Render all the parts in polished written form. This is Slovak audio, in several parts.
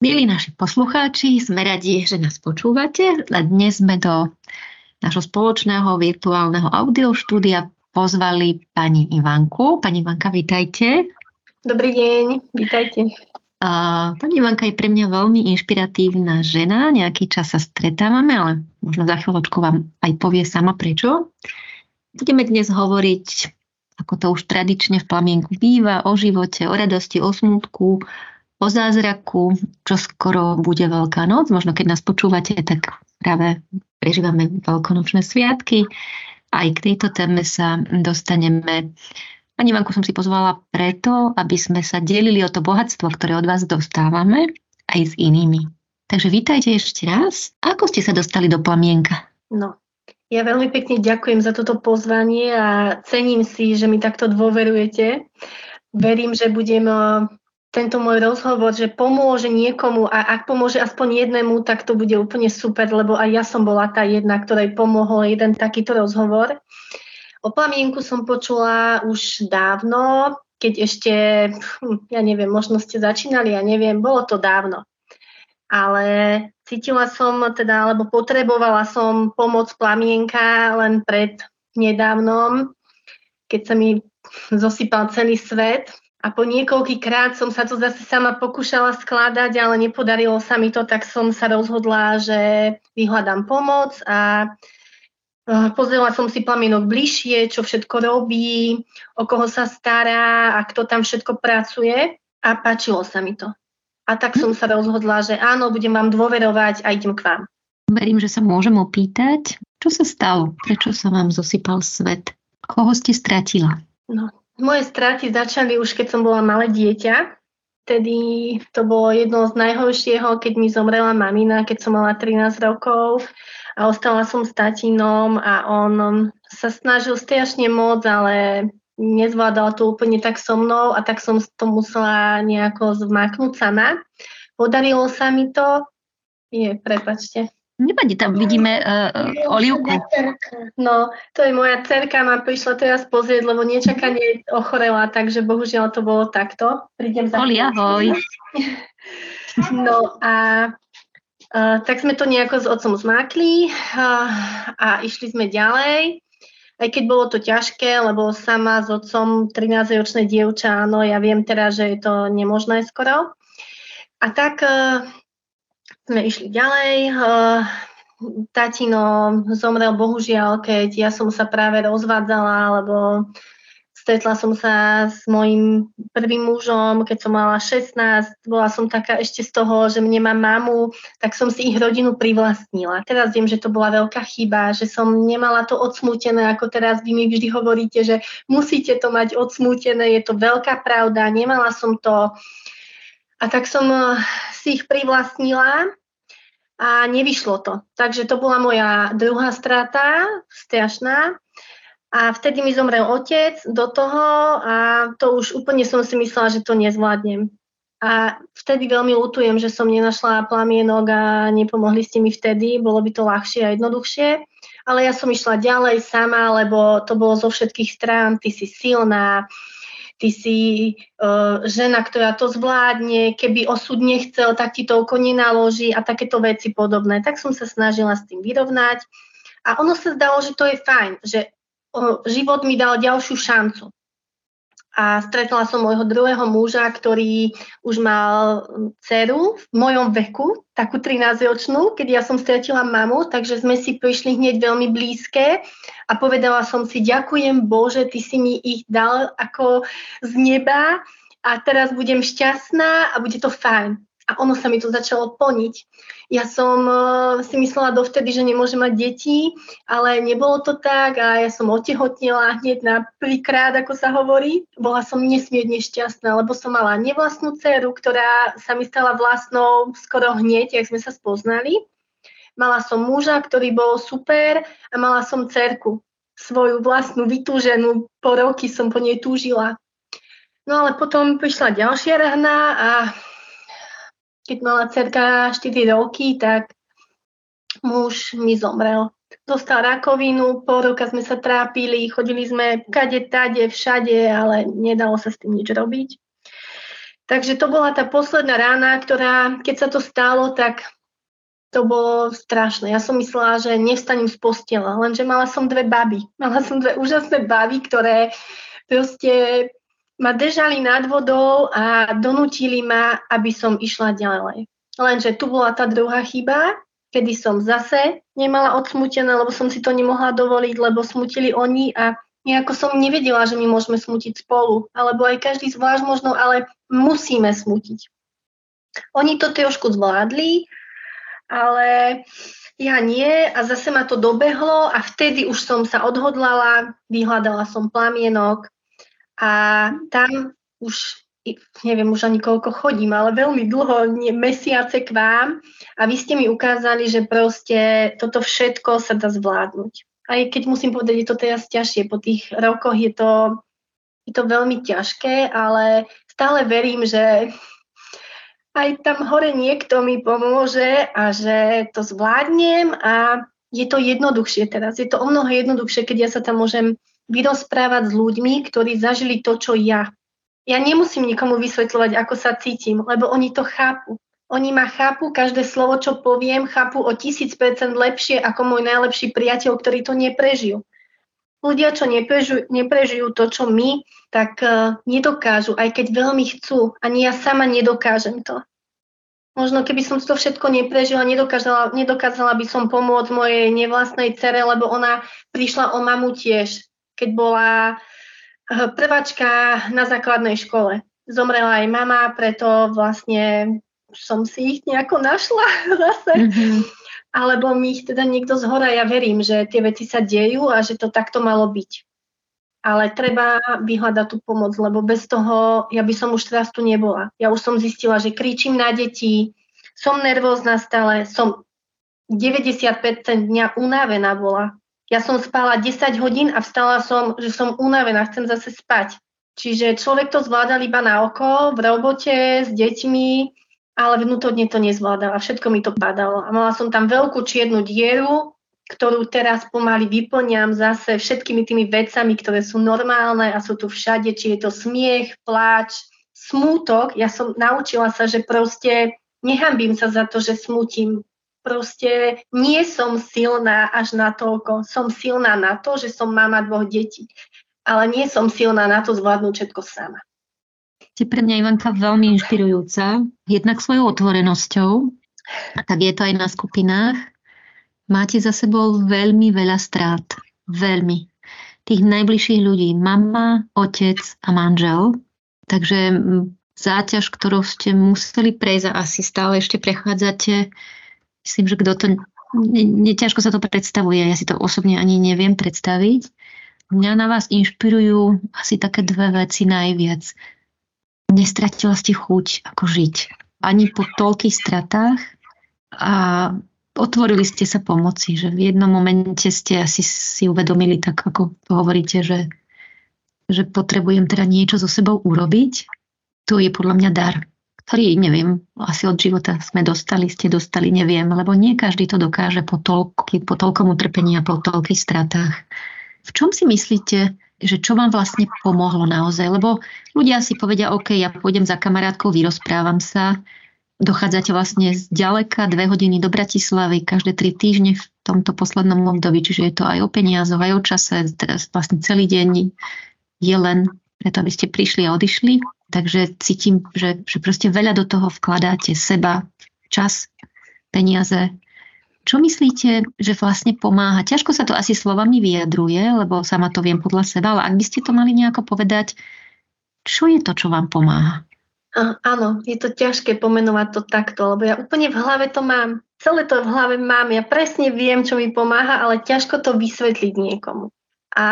Milí naši poslucháči, sme radi, že nás počúvate. A dnes sme do našho spoločného virtuálneho audioštúdia pozvali pani Ivanku. Pani Ivanka, vítajte. Dobrý deň, vítajte. Pani Ivanka je pre mňa veľmi inšpiratívna žena. Nejaký čas sa stretávame, ale možno za chvíľočku vám aj povie sama prečo. Budeme dnes hovoriť, ako to už tradične v Plamienku býva, o živote, o radosti, o smútku, o zázraku, čo skoro bude Veľká noc. Možno keď nás počúvate, tak práve prežívame veľkonočné sviatky. Aj k tejto téme sa dostaneme. Pani Ivanku som si pozvala preto, aby sme sa delili o to bohatstvo, ktoré od vás dostávame, aj s inými. Takže vítajte ešte raz. Ako ste sa dostali do Plamienka? No, ja veľmi pekne ďakujem za toto pozvanie a cením si, že mi takto dôverujete. Verím, že budem tento môj rozhovor, že pomôže niekomu a ak pomôže aspoň jednému, tak to bude úplne super, lebo aj ja som bola tá jedna, ktorej pomohol jeden takýto rozhovor. O Plamienku som počula už dávno, keď ešte, ja neviem, možno ste začínali, ja neviem, bolo to dávno. Ale cítila som teda, alebo potrebovala som pomoc Plamienka len pred nedávnom, keď sa mi zosypal celý svet. A po niekoľkýkrát som sa to zase sama pokúšala skladať, ale nepodarilo sa mi to, tak som sa rozhodla, že vyhľadám pomoc a pozrela som si Plamienok bližšie, čo všetko robí, o koho sa stará a kto tam všetko pracuje a páčilo sa mi to. A tak som sa rozhodla, že áno, budem vám dôverovať a idem k vám. Verím, že sa môžem opýtať, čo sa stalo? Prečo sa vám zosypal svet? Koho ste stratila? No, moje straty začali už, keď som bola malé dieťa. Vtedy to bolo jedno z najhoršieho, keď mi zomrela mamina, keď som mala 13 rokov a ostala som s tatínom a on sa snažil strašne moc, ale nezvládal to úplne tak so mnou a tak som to musela nejako zmáknuť sama. Podarilo sa mi to. Je, prepáčte. Nevadí, tam vidíme Olivku. No, to je moja dcerka, ma prišla teraz pozrieť, lebo nečakane ochorela, takže bohužiaľ to bolo takto. Prídem za Oli, ahoj. No a tak sme to nejako s otcom zmákli a išli sme ďalej. Aj keď bolo to ťažké, lebo sama s otcom 13-ročné dievča, no ja viem teraz, že je to nemožné skoro. A tak sme išli ďalej. Tatino zomrel bohužiaľ, keď ja som sa práve rozvádzala, lebo stretla som sa s mojím prvým mužom, keď som mala 16. Bola som taká ešte z toho, že nemám mamu, tak som si ich rodinu privlastnila. Teraz viem, že to bola veľká chyba, že som nemala to odsmútené, ako teraz vy mi vždy hovoríte, že musíte to mať odsmútené, je to veľká pravda, nemala som to. A tak som si ich privlastnila a nevyšlo to. Takže to bola moja druhá strata, strašná. A vtedy mi zomrel otec do toho a to už úplne som si myslela, že to nezvládnem. A vtedy veľmi ľutujem, že som nenašla Plamienok a nepomohli ste mi vtedy, bolo by to ľahšie a jednoduchšie. Ale ja som išla ďalej sama, lebo to bolo zo všetkých strán, ty si silná, ty si žena, ktorá to zvládne, keby osud nechcel, tak ti toľko nenaloží a takéto veci podobné. Tak som sa snažila s tým vyrovnať a ono sa zdalo, že to je fajn, že život mi dal ďalšiu šancu. A stretla som môjho druhého muža, ktorý už mal dceru v mojom veku, takú 13-ročnú, keď ja som stretila mamu, takže sme si prišli hneď veľmi blízke a povedala som si, ďakujem Bože, ty si mi ich dal ako z neba a teraz budem šťastná a bude to fajn. A ono sa mi to začalo plniť. Ja som si myslela dovtedy, že nemôžem mať deti, ale nebolo to tak a ja som otehotnila hneď na prvýkrát, ako sa hovorí. Bola som nesmierne šťastná, lebo som mala nevlastnú dceru, ktorá sa mi stala vlastnou skoro hneď, jak sme sa spoznali. Mala som muža, ktorý bol super a mala som dcerku, svoju vlastnú vytúženú, po roky som po nej túžila. No ale potom prišla ďalšia rana a keď mala dcerka 4 roky, tak muž mi zomrel. Dostal rakovinu, pol roka sme sa trápili, chodili sme kade, tade, všade, ale nedalo sa s tým nič robiť. Takže to bola tá posledná rána, ktorá, keď sa to stalo, tak to bolo strašné. Ja som myslela, že nevstanem z postela, lenže mala som dve baby. Mala som dve úžasné baby, ktoré proste ma držali nad vodou a donútili ma, aby som išla ďalej. Lenže tu bola tá druhá chyba, kedy som zase nemala odsmútené, lebo som si to nemohla dovoliť, lebo smutili oni a nejako som nevedela, že my môžeme smútiť spolu, alebo aj každý zvlášť možno, ale musíme smútiť. Oni to trošku zvládli, ale ja nie a zase ma to dobehlo a vtedy už som sa odhodlala, vyhľadala som Plamienok a tam už, neviem už ani koľko chodím, ale veľmi dlho, mesiace k vám a vy ste mi ukázali, že proste toto všetko sa dá zvládnuť. Aj keď musím povedať, je to teraz ťažšie. Po tých rokoch je to veľmi ťažké, ale stále verím, že aj tam hore niekto mi pomôže a že to zvládnem a je to jednoduchšie teraz. Je to o mnoho jednoduchšie, keď ja sa tam môžem vyrozprávať s ľuďmi, ktorí zažili to, čo ja. Ja nemusím nikomu vysvetľovať, ako sa cítim, lebo oni to chápu. Oni ma chápu, každé slovo, čo poviem, chápu o 1000% lepšie ako môj najlepší priateľ, ktorý to neprežil. Ľudia, čo neprežijú to, čo my, tak nedokážu, aj keď veľmi chcú. Ani ja sama nedokážem to. Možno keby som to všetko neprežila, nedokázala by som pomôcť mojej nevlastnej dcere, lebo ona prišla o mamu tiež, keď bola prváčka na základnej škole. Zomrela aj mama, preto vlastne som si ich nejako našla zase. Mm-hmm. Alebo mi ich teda niekto zhora. Ja verím, že tie veci sa dejú a že to takto malo byť. Ale treba vyhľadať tú pomoc, lebo bez toho ja by som už teraz tu nebola. Ja už som zistila, že kričím na deti, som nervózna stále, som 90% dňa unavená bola. Ja som spala 10 hodín a vstala som, že som unavená, chcem zase spať. Čiže človek to zvládal iba na oko, v robote, s deťmi, ale vnútorne to nezvládala. Všetko mi to padalo. A mala som tam veľkú čiernu dieru, ktorú teraz pomaly vyplňam zase všetkými tými vecami, ktoré sú normálne a sú tu všade. Či je to smiech, pláč, smútok. Ja som naučila sa, že proste nehambím sa za to, že smútim. Proste nie som silná až natoľko. Som silná na to, že som mama 2 detí. Ale nie som silná na to zvládnuť všetko sama. Si pre mňa, Ivanka, veľmi inšpirujúca, jednak svojou otvorenosťou, a tak je to aj na skupinách. Máte za sebou veľmi veľa strát, veľmi. Tých najbližších ľudí, mama, otec a manžel. Takže záťaž, ktorou ste museli prejsť a asi stále ešte prechádzate, myslím, že kto to... Neťažko sa to predstavuje, ja si to osobne ani neviem predstaviť. Mňa na vás inšpirujú asi také dve veci najviac. Nestratila ste chuť, ako žiť. Ani po toľkých stratách a otvorili ste sa pomoci, že v jednom momente ste asi si uvedomili, tak ako hovoríte, že potrebujem teda niečo so sebou urobiť. To je podľa mňa dar, ktorý, neviem, asi od života ste dostali, neviem, lebo nie každý to dokáže po toľkom utrpení a po toľkých stratách. V čom si myslíte, že čo vám vlastne pomohlo naozaj, lebo ľudia si povedia, OK, ja pôjdem za kamarátkou, vyrozprávam sa, dochádzate vlastne zďaleka 2 hodiny do Bratislavy, každé 3 týždne v tomto poslednom období, čiže je to aj o peniazoch, aj o čase, teraz vlastne celý deň je len preto, aby ste prišli a odišli, takže cítim, že proste veľa do toho vkladáte seba, čas, peniaze. Čo myslíte, že vlastne pomáha? Ťažko sa to asi slovami vyjadruje, lebo sama to viem podľa seba, ale ak by ste to mali nejako povedať, čo je to, čo vám pomáha? Áno, je to ťažké pomenovať to takto, lebo ja úplne v hlave to mám. Celé to v hlave mám. Ja presne viem, čo mi pomáha, ale ťažko to vysvetliť niekomu. A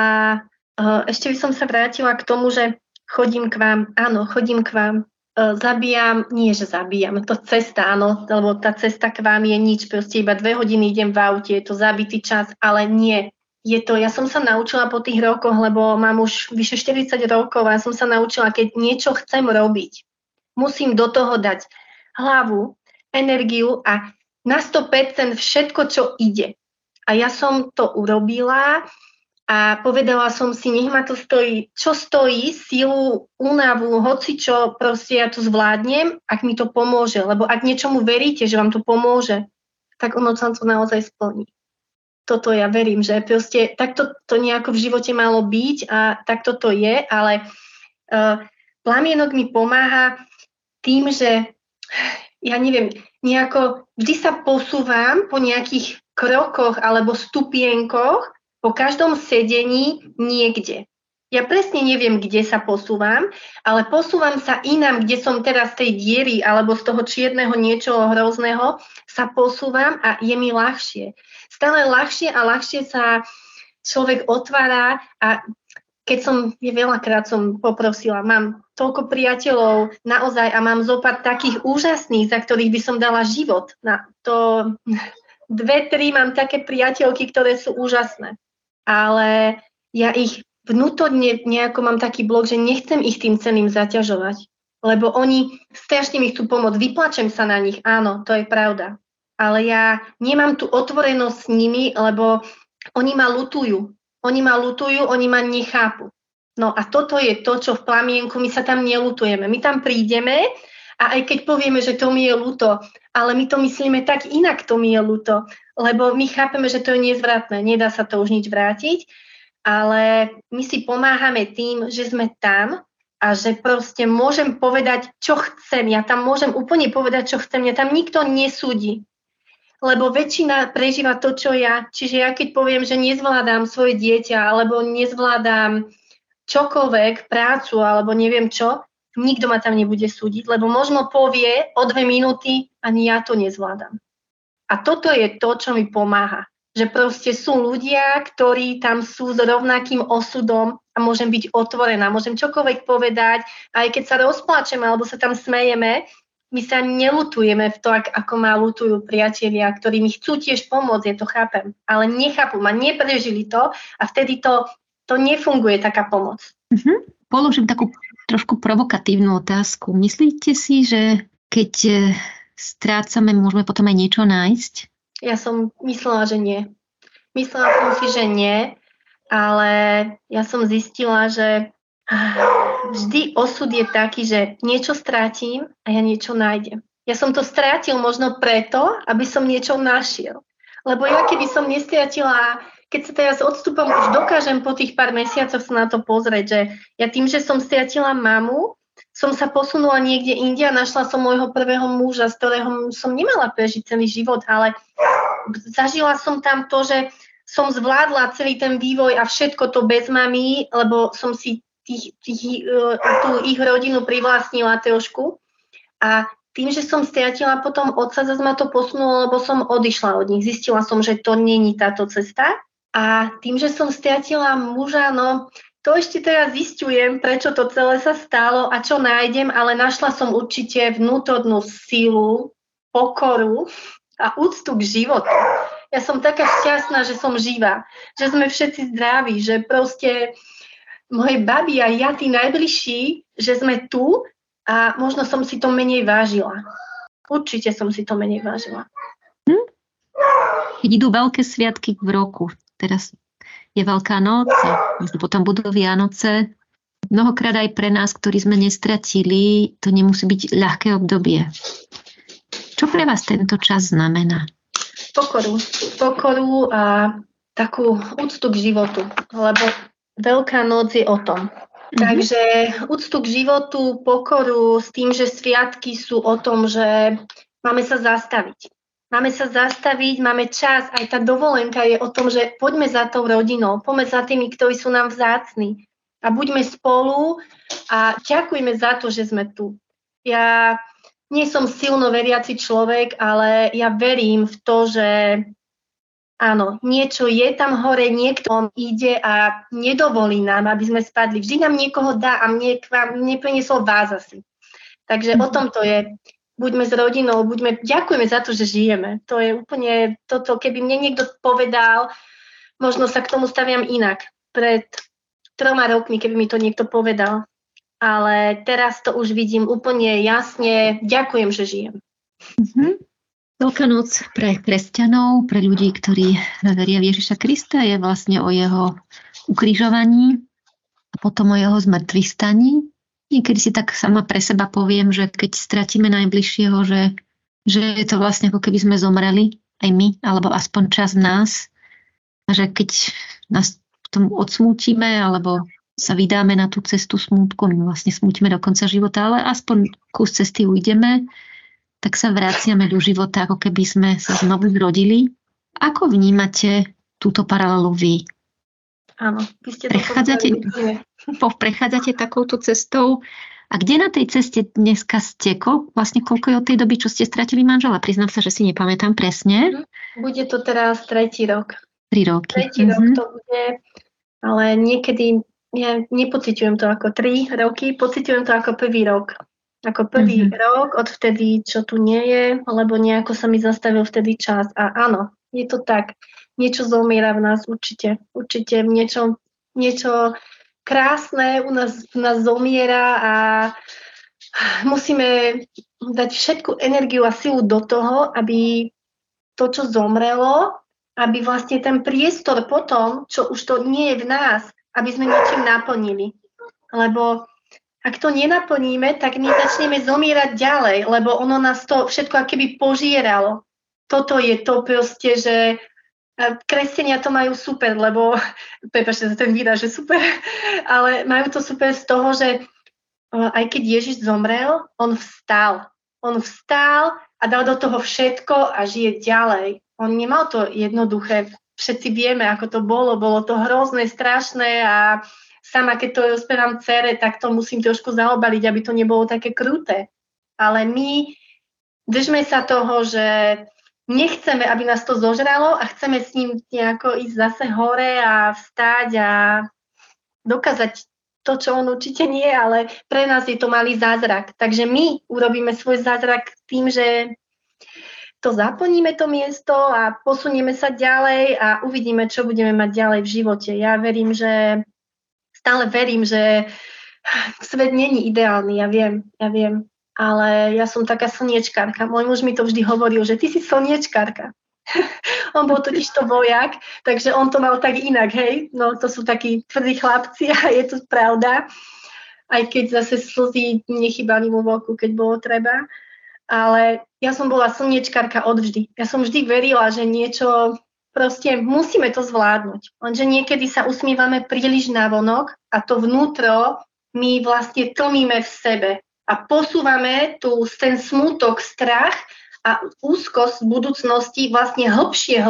ešte by som sa vrátila k tomu, že chodím k vám. Áno, chodím k vám. Zabíjam, to cesta, áno, lebo tá cesta k vám je nič, proste iba 2 hodiny idem v aute, je to zabitý čas, ale nie. Je to, ja som sa naučila po tých rokoch, lebo mám už vyše 40 rokov a som sa naučila, keď niečo chcem robiť, musím do toho dať hlavu, energiu a na 100% všetko, čo ide. A ja som to urobila a povedala som si, nech ma to stojí, čo stojí, silu, únavu, hocičo, proste ja to zvládnem, ak mi to pomôže, lebo ak niečomu veríte, že vám to pomôže, tak ono sa to naozaj splní. Toto ja verím, že proste takto to nejako v živote malo byť a takto to je, ale Plamienok mi pomáha tým, že ja neviem, nejako vždy sa posúvam po nejakých krokoch alebo stupienkoch, po každom sedení niekde. Ja presne neviem, kde sa posúvam, ale posúvam sa inam, kde som teraz z tej diery alebo z toho čierneho niečoho hrozného, sa posúvam a je mi ľahšie. Stále ľahšie a ľahšie sa človek otvára a keď som, veľakrát som poprosila, mám toľko priateľov naozaj a mám zopár takých úžasných, za ktorých by som dala život. Na to 2-3 mám také priateľky, ktoré sú úžasné. Ale ja ich vnútorne nejako mám taký blok, že nechcem ich tým ceným zaťažovať. Lebo oni strašne mi chcú pomôcť, vyplačem sa na nich, áno, to je pravda. Ale ja nemám tú otvorenosť s nimi, lebo oni ma lutujú. Oni ma nechápu. No a toto je to, čo v Plamienku, my sa tam nelutujeme. My tam prídeme a aj keď povieme, že to mi je ľúto, ale my to myslíme tak inak, to mi je ľúto, lebo my chápeme, že to je nezvratné, nedá sa to už nič vrátiť, ale my si pomáhame tým, že sme tam a že proste môžem povedať, čo chcem. Ja tam môžem úplne povedať, čo chcem. Ja tam nikto nesúdi. Lebo väčšina prežíva to, čo ja. Čiže ja keď poviem, že nezvládam svoje dieťa, alebo nezvládam čokoľvek, prácu, alebo neviem čo, nikto ma tam nebude súdiť, lebo možno povie o 2 minúty, ani ja to nezvládam. A toto je to, čo mi pomáha. Že proste sú ľudia, ktorí tam sú s rovnakým osudom a môžem byť otvorená, môžem čokoľvek povedať, aj keď sa rozpláčeme, alebo sa tam smejeme, my sa nelutujeme v to, ako ma lutujú priatelia, ktorí mi chcú tiež pomôcť, ja to chápem, ale nechápu ma, neprežili to a vtedy to nefunguje taká pomoc. Položím takú trošku provokatívnu otázku. Myslíte si, že keď strácame, môžeme potom aj niečo nájsť? Ja som myslela, že nie. Myslela som si, že nie, ale ja som zistila, že vždy osud je taký, že niečo strátim a ja niečo nájdem. Ja som to strátil možno preto, aby som niečo našiel. Lebo ja keby som nestratila, keď sa teraz odstúpam, už dokážem po tých pár mesiacoch sa na to pozrieť, že ja tým, že som stratila mamu, som sa posunula niekde inde a našla som môjho prvého muža, z ktorého som nemala prežiť celý život, ale zažila som tam to, že som zvládla celý ten vývoj a všetko to bez mami, lebo som si tú ich rodinu privlastnila trošku a tým, že som stratila potom otca, zase ma to posunulo, lebo som odišla od nich. Zistila som, že to nie je táto cesta a tým, že som stratila muža, no to ešte teraz zistujem, prečo to celé sa stalo a čo nájdem, ale našla som určite vnútornú silu, pokoru a úctu k životu. Ja som taká šťastná, že som živá, že sme všetci zdraví, že proste moje babi a ja, tí najbližší, že sme tu a možno som si to menej vážila. Určite som si to menej vážila. Keď idú veľké sviatky v roku, teraz je Veľká noc, potom budú Vianoce. Mnohokrát aj pre nás, ktorí sme nestratili, to nemusí byť ľahké obdobie. Čo pre vás tento čas znamená? Pokoru a takú úctu k životu, lebo Veľká noc je o tom. Takže úctu k životu, pokoru s tým, že sviatky sú o tom, že máme sa zastaviť. Máme čas, aj tá dovolenka je o tom, že poďme za tou rodinou, poďme za tými, ktorí sú nám vzácni a buďme spolu a ďakujme za to, že sme tu. Ja nie som silno veriaci človek, ale ja verím v to, že áno, niečo je tam hore, niekto ide a nedovolí nám, aby sme spadli. Vždy nám niekoho dá a mne priniesol vás asi. Takže o tom to je. Buďme s rodinou, ďakujeme za to, že žijeme. To je úplne toto, keby mne niekto povedal, možno sa k tomu staviam inak. Pred 3 rokmi, keby mi to niekto povedal. Ale teraz to už vidím úplne jasne. Ďakujem, že žijem. Veľká noc pre kresťanov, pre ľudí, ktorí veria v Ježiša Krista, je vlastne o jeho ukrižovaní a potom o jeho zmŕtvychstaní. Niekedy si tak sama pre seba poviem, že keď stratíme najbližšieho, že je to vlastne ako keby sme zomreli, aj my, alebo aspoň časť nás. A že keď nás tomu odsmútime, alebo sa vydáme na tú cestu smútku, my vlastne smútime do konca života, ale aspoň kus cesty ujdeme, tak sa vraciame do života, ako keby sme sa znovu zrodili. Ako vnímate túto paralelu vy? Áno, vy ste prechádzate takouto cestou. A kde na tej ceste dneska ste? Vlastne koľko je od tej doby, čo ste stratili manžela? Priznám sa, že si nepamätám presne. Bude to teraz 3. rok. 3 roky. 3. rok to bude, ale niekedy ja nepociťujem to ako 3 roky, pociťujem to ako 1. rok. Ako 1. rok od vtedy, čo tu nie je, lebo nejako sa mi zastavil vtedy čas. A áno, je to tak. Niečo zomiera v nás určite. Určite niečo krásne u nás zomiera a musíme dať všetku energiu a silu do toho, aby to, čo zomrelo, aby vlastne ten priestor potom, čo už to nie je v nás, aby sme niečím naplnili. Lebo ak to nenaplníme, tak my začneme zomierať ďalej, lebo ono nás to všetko akoby požieralo. Toto je to proste, že kresťania to majú super, lebo, prepáčte za ten výraz, že super, ale majú to super z toho, že aj keď Ježiš zomrel, on vstal. On vstal a dal do toho všetko a žije ďalej. On nemal to jednoduché. Všetci vieme, ako to bolo. Bolo to hrozné, strašné a sama, keď to rozprávam dcere, tak to musím trošku zaobaliť, aby to nebolo také kruté. Ale my držme sa toho, že nechceme, aby nás to zožralo a chceme s ním nejako ísť zase hore a vstáť a dokázať to, čo on určite nie, ale pre nás je to malý zázrak. Takže my urobíme svoj zázrak tým, že to zaplníme to miesto a posunieme sa ďalej a uvidíme, čo budeme mať ďalej v živote. Ja verím, že stále verím, že svet není ideálny, ja viem. Ale ja som taká slniečkárka. Môj muž mi to vždy hovoril, že ty si slniečkárka. On bol totiž to vojak, takže on to mal tak inak, hej. No to sú takí tvrdí chlapci a je to pravda. Aj keď zase slzy nechybali mu v oku, keď bolo treba. Ale ja som bola slniečkárka odvždy. Ja som vždy verila, že niečo proste musíme to zvládnuť. Lenže niekedy sa usmievame príliš navonok a to vnútro my vlastne tlmíme v sebe. A posúvame tu ten smútok, strach a úzkosť v budúcnosti vlastne hlbšie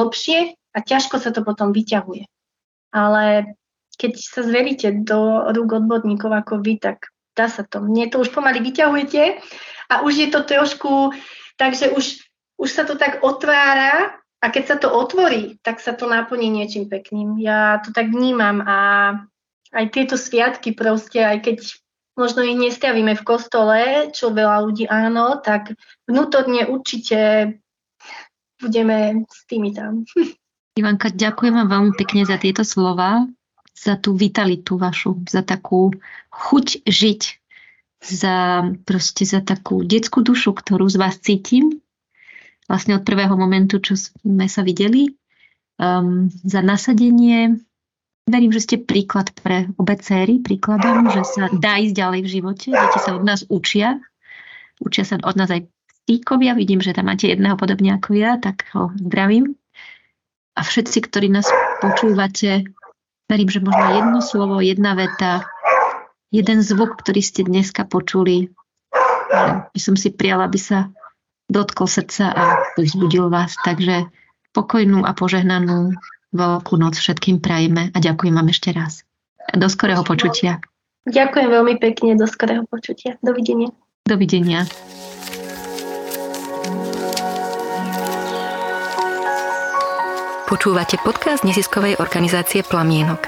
a ťažko sa to potom vyťahuje. Ale keď sa zveríte do rúk odborníkov ako vy, tak dá sa to. Mne to už pomaly vyťahujete a už je to trošku, takže už sa to tak otvára a keď sa to otvorí, tak sa to naplní niečím pekným. Ja to tak vnímam a aj tieto sviatky proste, aj keď možno ich nestavíme v kostole, čo veľa ľudí áno, tak vnútorne určite budeme s tými tam. Ivanka, ďakujem vám veľmi pekne za tieto slova, za tú vitalitu vašu, za takú chuť žiť, za takú detskú dušu, ktorú z vás cítim. Vlastne od prvého momentu, čo sme sa videli, za nasadenie. Verím, že ste príklad pre obe céry, príkladom, že sa dá ísť ďalej v živote. Deti sa od nás učia. Učia sa od nás aj psíkovia. Vidím, že tam máte jedného podobne ako ja, tak ho zdravím. A všetci, ktorí nás počúvate, verím, že možno jedno slovo, jedna veta, jeden zvuk, ktorý ste dneska počuli. By som si prijala, aby sa dotkol srdca a povzbudil vás. Takže pokojnú a požehnanú Veľkú noc všetkým prajeme a ďakujem vám ešte raz. Do skorého počutia. Ďakujem veľmi pekne, do skorého počutia. Dovidenia. Dovidenia. Počúvate podcast neziskovej organizácie Plamienok.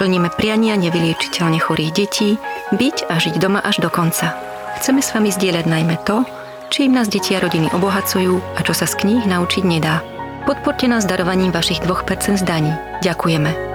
Plníme priania nevyliečiteľne chorých detí, byť a žiť doma až do konca. Chceme s vami zdieľať najmä to, čím nás deti a rodiny obohacujú a čo sa z kníh naučiť nedá. Podporte nás darovaním vašich 2% z daní. Ďakujeme.